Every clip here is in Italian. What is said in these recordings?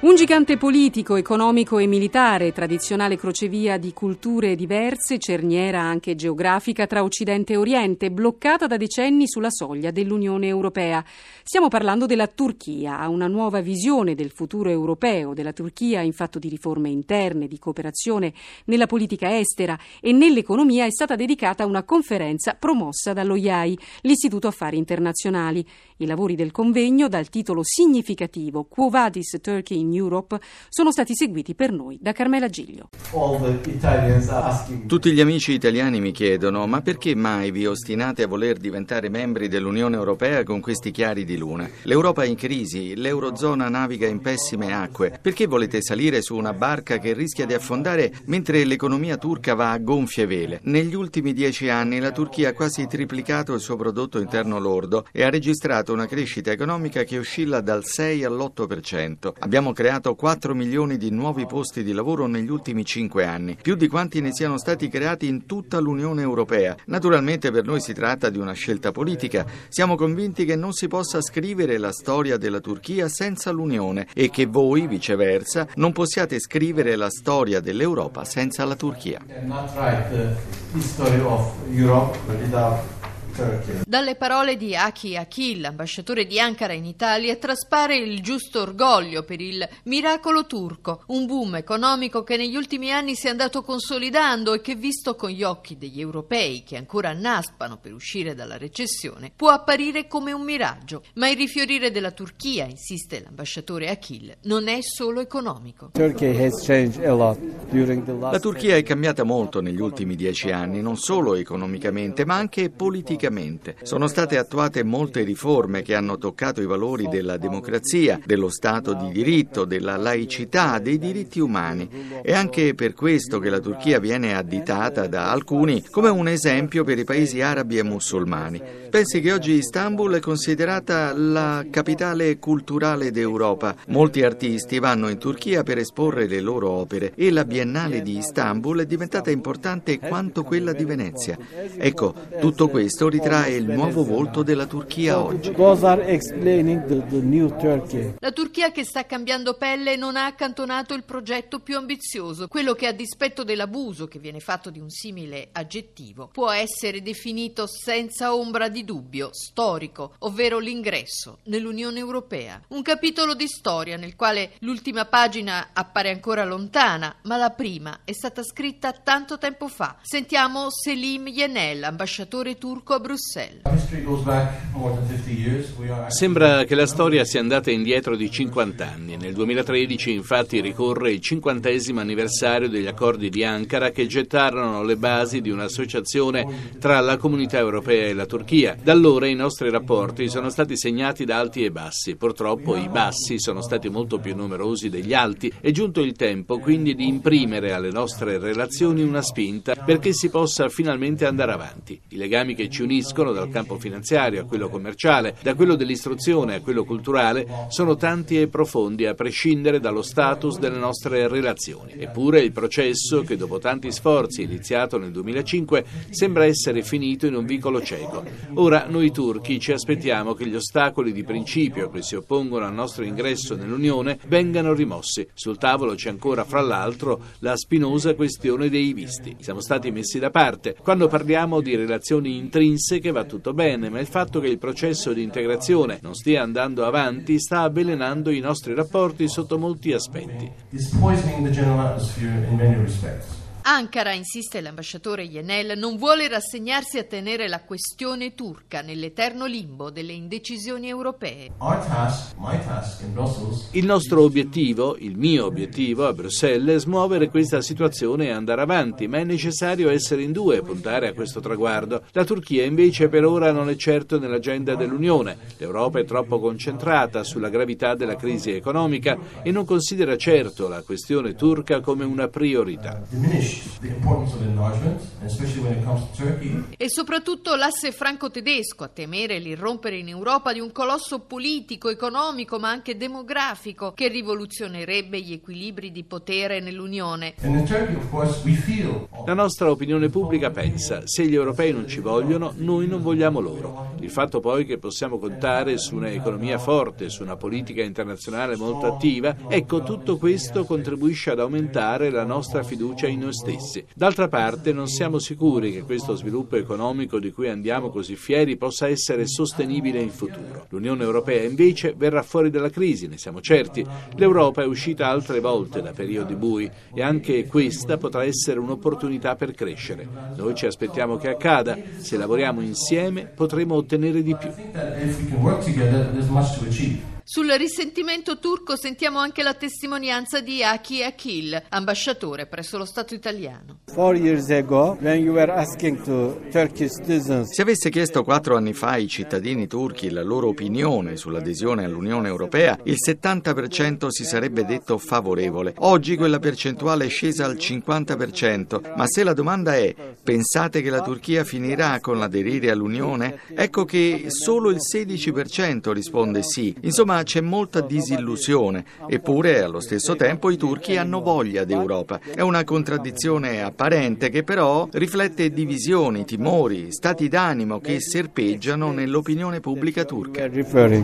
Un gigante politico, economico e militare, tradizionale crocevia di culture diverse, cerniera anche geografica tra Occidente e Oriente, bloccata da decenni sulla soglia dell'Unione Europea. Stiamo parlando della Turchia. Ha una nuova visione del futuro europeo della Turchia in fatto di riforme interne, di cooperazione nella politica estera e nell'economia. È stata dedicata una conferenza promossa dallo IAI, l'Istituto Affari Internazionali. I lavori del convegno, dal titolo significativo Quo Vadis Turkey in Europe, sono stati seguiti per noi da Carmela Giglio. Tutti gli amici italiani mi chiedono: ma perché mai vi ostinate a voler diventare membri dell'Unione Europea con questi chiari di luna? L'Europa è in crisi, l'Eurozona naviga in pessime acque. Perché volete salire su una barca che rischia di affondare mentre l'economia turca va a gonfie vele? Negli ultimi 10 anni la Turchia ha quasi triplicato il suo prodotto interno lordo e ha registrato una crescita economica che oscilla dal 6 all'8%. Abbiamo creato 4 milioni di nuovi posti di lavoro negli ultimi 5 anni, più di quanti ne siano stati creati in tutta l'Unione Europea. Naturalmente per noi si tratta di una scelta politica. Siamo convinti che non si possa scrivere la storia della Turchia senza l'Unione e che voi, viceversa, non possiate scrivere la storia dell'Europa senza la Turchia. Dalle parole di Hakkı Akil, ambasciatore di Ankara in Italia, traspare il giusto orgoglio per il miracolo turco, un boom economico che negli ultimi anni si è andato consolidando e che, visto con gli occhi degli europei che ancora annaspano per uscire dalla recessione, può apparire come un miraggio. Ma il rifiorire della Turchia, insiste l'ambasciatore Akil, non è solo economico. La Turchia è cambiata molto negli ultimi 10 anni, non solo economicamente ma anche politicamente. Sono state attuate molte riforme che hanno toccato i valori della democrazia, dello Stato di diritto, della laicità, dei diritti umani. È anche per questo che la Turchia viene additata da alcuni come un esempio per i paesi arabi e musulmani. Pensi che oggi Istanbul è considerata la capitale culturale d'Europa. Molti artisti vanno in Turchia per esporre le loro opere e la Biennale di Istanbul è diventata importante quanto quella di Venezia. Ecco, tutto questo ritrae il nuovo volto della Turchia oggi. La Turchia che sta cambiando pelle non ha accantonato il progetto più ambizioso, quello che, a dispetto dell'abuso che viene fatto di un simile aggettivo, può essere definito senza ombra di dubbio storico, ovvero l'ingresso nell'Unione Europea. Un capitolo di storia nel quale l'ultima pagina appare ancora lontana, ma la prima è stata scritta tanto tempo fa. Sentiamo Selim Yenel, ambasciatore turco a Bruxelles. Sembra che la storia sia andata indietro di 50 anni. Nel 2013, infatti, ricorre il 50° anniversario degli accordi di Ankara che gettarono le basi di un'associazione tra la Comunità Europea e la Turchia. Da allora i nostri rapporti sono stati segnati da alti e bassi. Purtroppo i bassi sono stati molto più numerosi degli alti. È giunto il tempo, quindi, di imprimere alle nostre relazioni una spinta perché si possa finalmente andare avanti. I legami che ci uniscono, dal campo finanziario a quello commerciale, da quello dell'istruzione a quello culturale, sono tanti e profondi a prescindere dallo status delle nostre relazioni. Eppure il processo, che dopo tanti sforzi iniziato nel 2005, sembra essere finito in un vicolo cieco. Ora noi turchi ci aspettiamo che gli ostacoli di principio che si oppongono al nostro ingresso nell'Unione vengano rimossi. Sul tavolo c'è ancora, fra l'altro, la spinosa questione dei visti. Siamo stati messi da parte. Quando parliamo di relazioni intrinseche va tutto bene, ma il fatto che il processo di integrazione non stia andando avanti sta avvelenando i nostri rapporti sotto molti aspetti. Ankara, insiste l'ambasciatore Yenel, non vuole rassegnarsi a tenere la questione turca nell'eterno limbo delle indecisioni europee. Il nostro obiettivo, il mio obiettivo a Bruxelles, è smuovere questa situazione e andare avanti, ma è necessario essere in due e puntare a questo traguardo. La Turchia invece per ora non è certo nell'agenda dell'Unione. L'Europa è troppo concentrata sulla gravità della crisi economica e non considera certo la questione turca come una priorità. E soprattutto l'asse franco-tedesco, a temere l'irrompere in Europa di un colosso politico, economico ma anche demografico che rivoluzionerebbe gli equilibri di potere nell'Unione. La nostra opinione pubblica pensa: se gli europei non ci vogliono, noi non vogliamo loro. Il fatto poi che possiamo contare su un'economia forte, su una politica internazionale molto attiva, ecco, tutto questo contribuisce ad aumentare la nostra fiducia in noi stessi. D'altra parte non siamo sicuri che questo sviluppo economico di cui andiamo così fieri possa essere sostenibile in futuro. L'Unione Europea invece verrà fuori dalla crisi, ne siamo certi. L'Europa è uscita altre volte da periodi bui e anche questa potrà essere un'opportunità per crescere. Noi ci aspettiamo che accada, se lavoriamo insieme potremo ottenere di più. Sul risentimento turco sentiamo anche la testimonianza di Hakkı Akil, ambasciatore presso lo Stato italiano. Se avesse chiesto 4 anni fa ai cittadini turchi la loro opinione sull'adesione all'Unione Europea, il 70% si sarebbe detto favorevole. Oggi quella percentuale è scesa al 50%, ma se la domanda è: pensate che la Turchia finirà con l'aderire all'Unione? Ecco che solo il 16% risponde sì. Insomma, c'è molta disillusione, eppure allo stesso tempo i turchi hanno voglia d'Europa. È una contraddizione apparente che però riflette divisioni, timori, stati d'animo che serpeggiano nell'opinione pubblica turca. I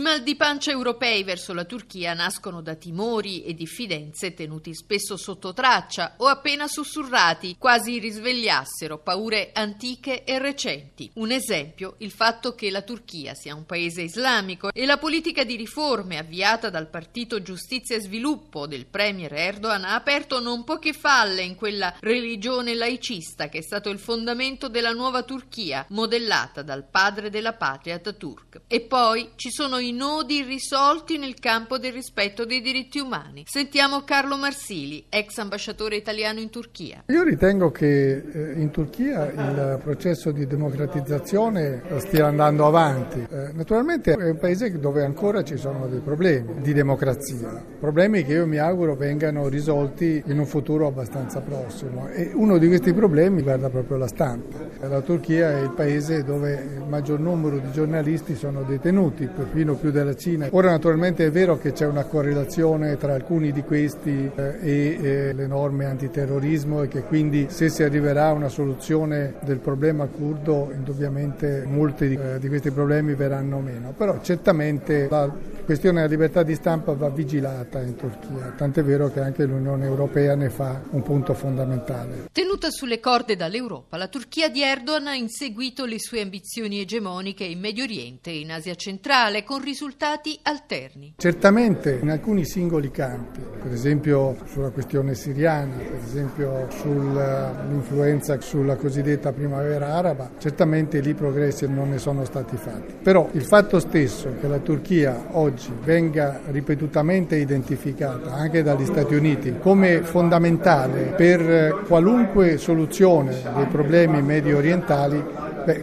mal di pancia europei verso la Turchia nascono da timori e diffidenze tenuti spesso sotto traccia o appena sussurrati, quasi risvegliassero paure antiche e recenti. Un esempio, il fatto che la Turchia sia un paese islamico e la politica di riforme avviata dal partito Giustizia e Sviluppo del premier Erdogan ha aperto non poche falle in quella religione laicista che è stato il fondamento della nuova Turchia, modellata dal padre della patria Atatürk. E poi ci sono i nodi irrisolti nel campo del rispetto dei diritti umani. Sentiamo Carlo Marsili, ex ambasciatore italiano in Turchia. Io ritengo che in Turchia il processo di democratizzazione stia andando avanti. Naturalmente è un paese dove ancora ci sono dei problemi di democrazia, problemi che io mi auguro vengano risolti in un futuro abbastanza prossimo, e uno di questi problemi guarda proprio la stampa. La Turchia è il paese dove il maggior numero di giornalisti sono detenuti, perfino più della Cina. Ora naturalmente è vero che c'è una correlazione tra alcuni di questi e le norme antiterrorismo, e che quindi se si arriverà a una soluzione del problema curdo indubbiamente molti di questi problemi verranno meno, però certamente la questione della libertà di stampa va vigilata in Turchia, tant'è vero che anche l'Unione Europea ne fa un punto fondamentale. Tenuta sulle corde dall'Europa, la Turchia di Erdogan ha inseguito le sue ambizioni egemoniche in Medio Oriente e in Asia centrale con risultati alterni. Certamente in alcuni singoli campi, per esempio sulla questione siriana, per esempio sull'influenza sulla cosiddetta primavera araba, certamente lì progressi non ne sono stati fatti. Però il fatto stesso che la Turchia oggi venga ripetutamente identificata anche dagli Stati Uniti come fondamentale per qualunque soluzione dei problemi medio orientali,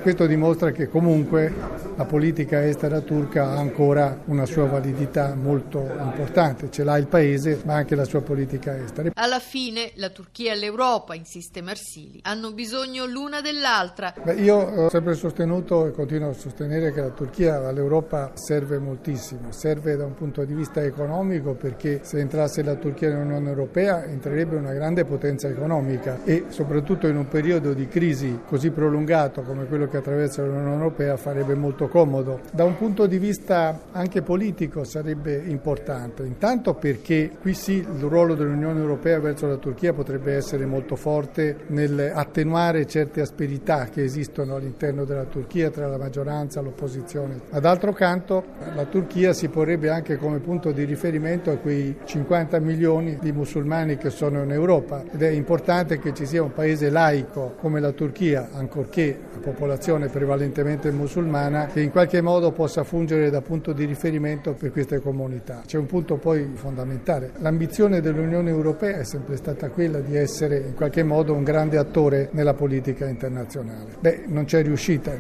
questo dimostra che comunque la politica estera turca ha ancora una sua validità molto importante, ce l'ha il paese ma anche la sua politica estera. Alla fine la Turchia e l'Europa, insiste Marsili, hanno bisogno l'una dell'altra. Io ho sempre sostenuto e continuo a sostenere che la Turchia all'Europa serve moltissimo, serve da un punto di vista economico, perché se entrasse la Turchia nell'Unione Europea entrerebbe una grande potenza economica, e soprattutto in un periodo di crisi così prolungato come quello che attraversa l'Unione Europea farebbe molto comodo. Da un punto di vista anche politico sarebbe importante, intanto perché qui sì il ruolo dell'Unione Europea verso la Turchia potrebbe essere molto forte nel attenuare certe asperità che esistono all'interno della Turchia tra la maggioranza e l'opposizione. Ad altro canto la Turchia si porrebbe anche come punto di riferimento a quei 50 milioni di musulmani che sono in Europa, ed è importante che ci sia un paese laico come la Turchia, ancorché la popolazione prevalentemente musulmana, che in qualche modo possa fungere da punto di riferimento per queste comunità. C'è un punto poi fondamentale. L'ambizione dell'Unione Europea è sempre stata quella di essere in qualche modo un grande attore nella politica internazionale. Non c'è riuscita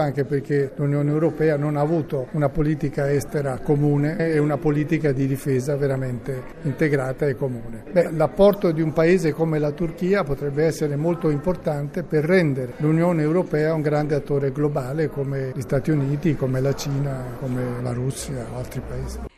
anche perché l'Unione Europea non ha avuto una politica estera comune e una politica di difesa veramente integrata e comune. L'apporto di un paese come la Turchia potrebbe essere molto importante per rendere l'Unione Europea un grande attore globale come gli Stati Uniti, come la Cina, come la Russia o altri paesi.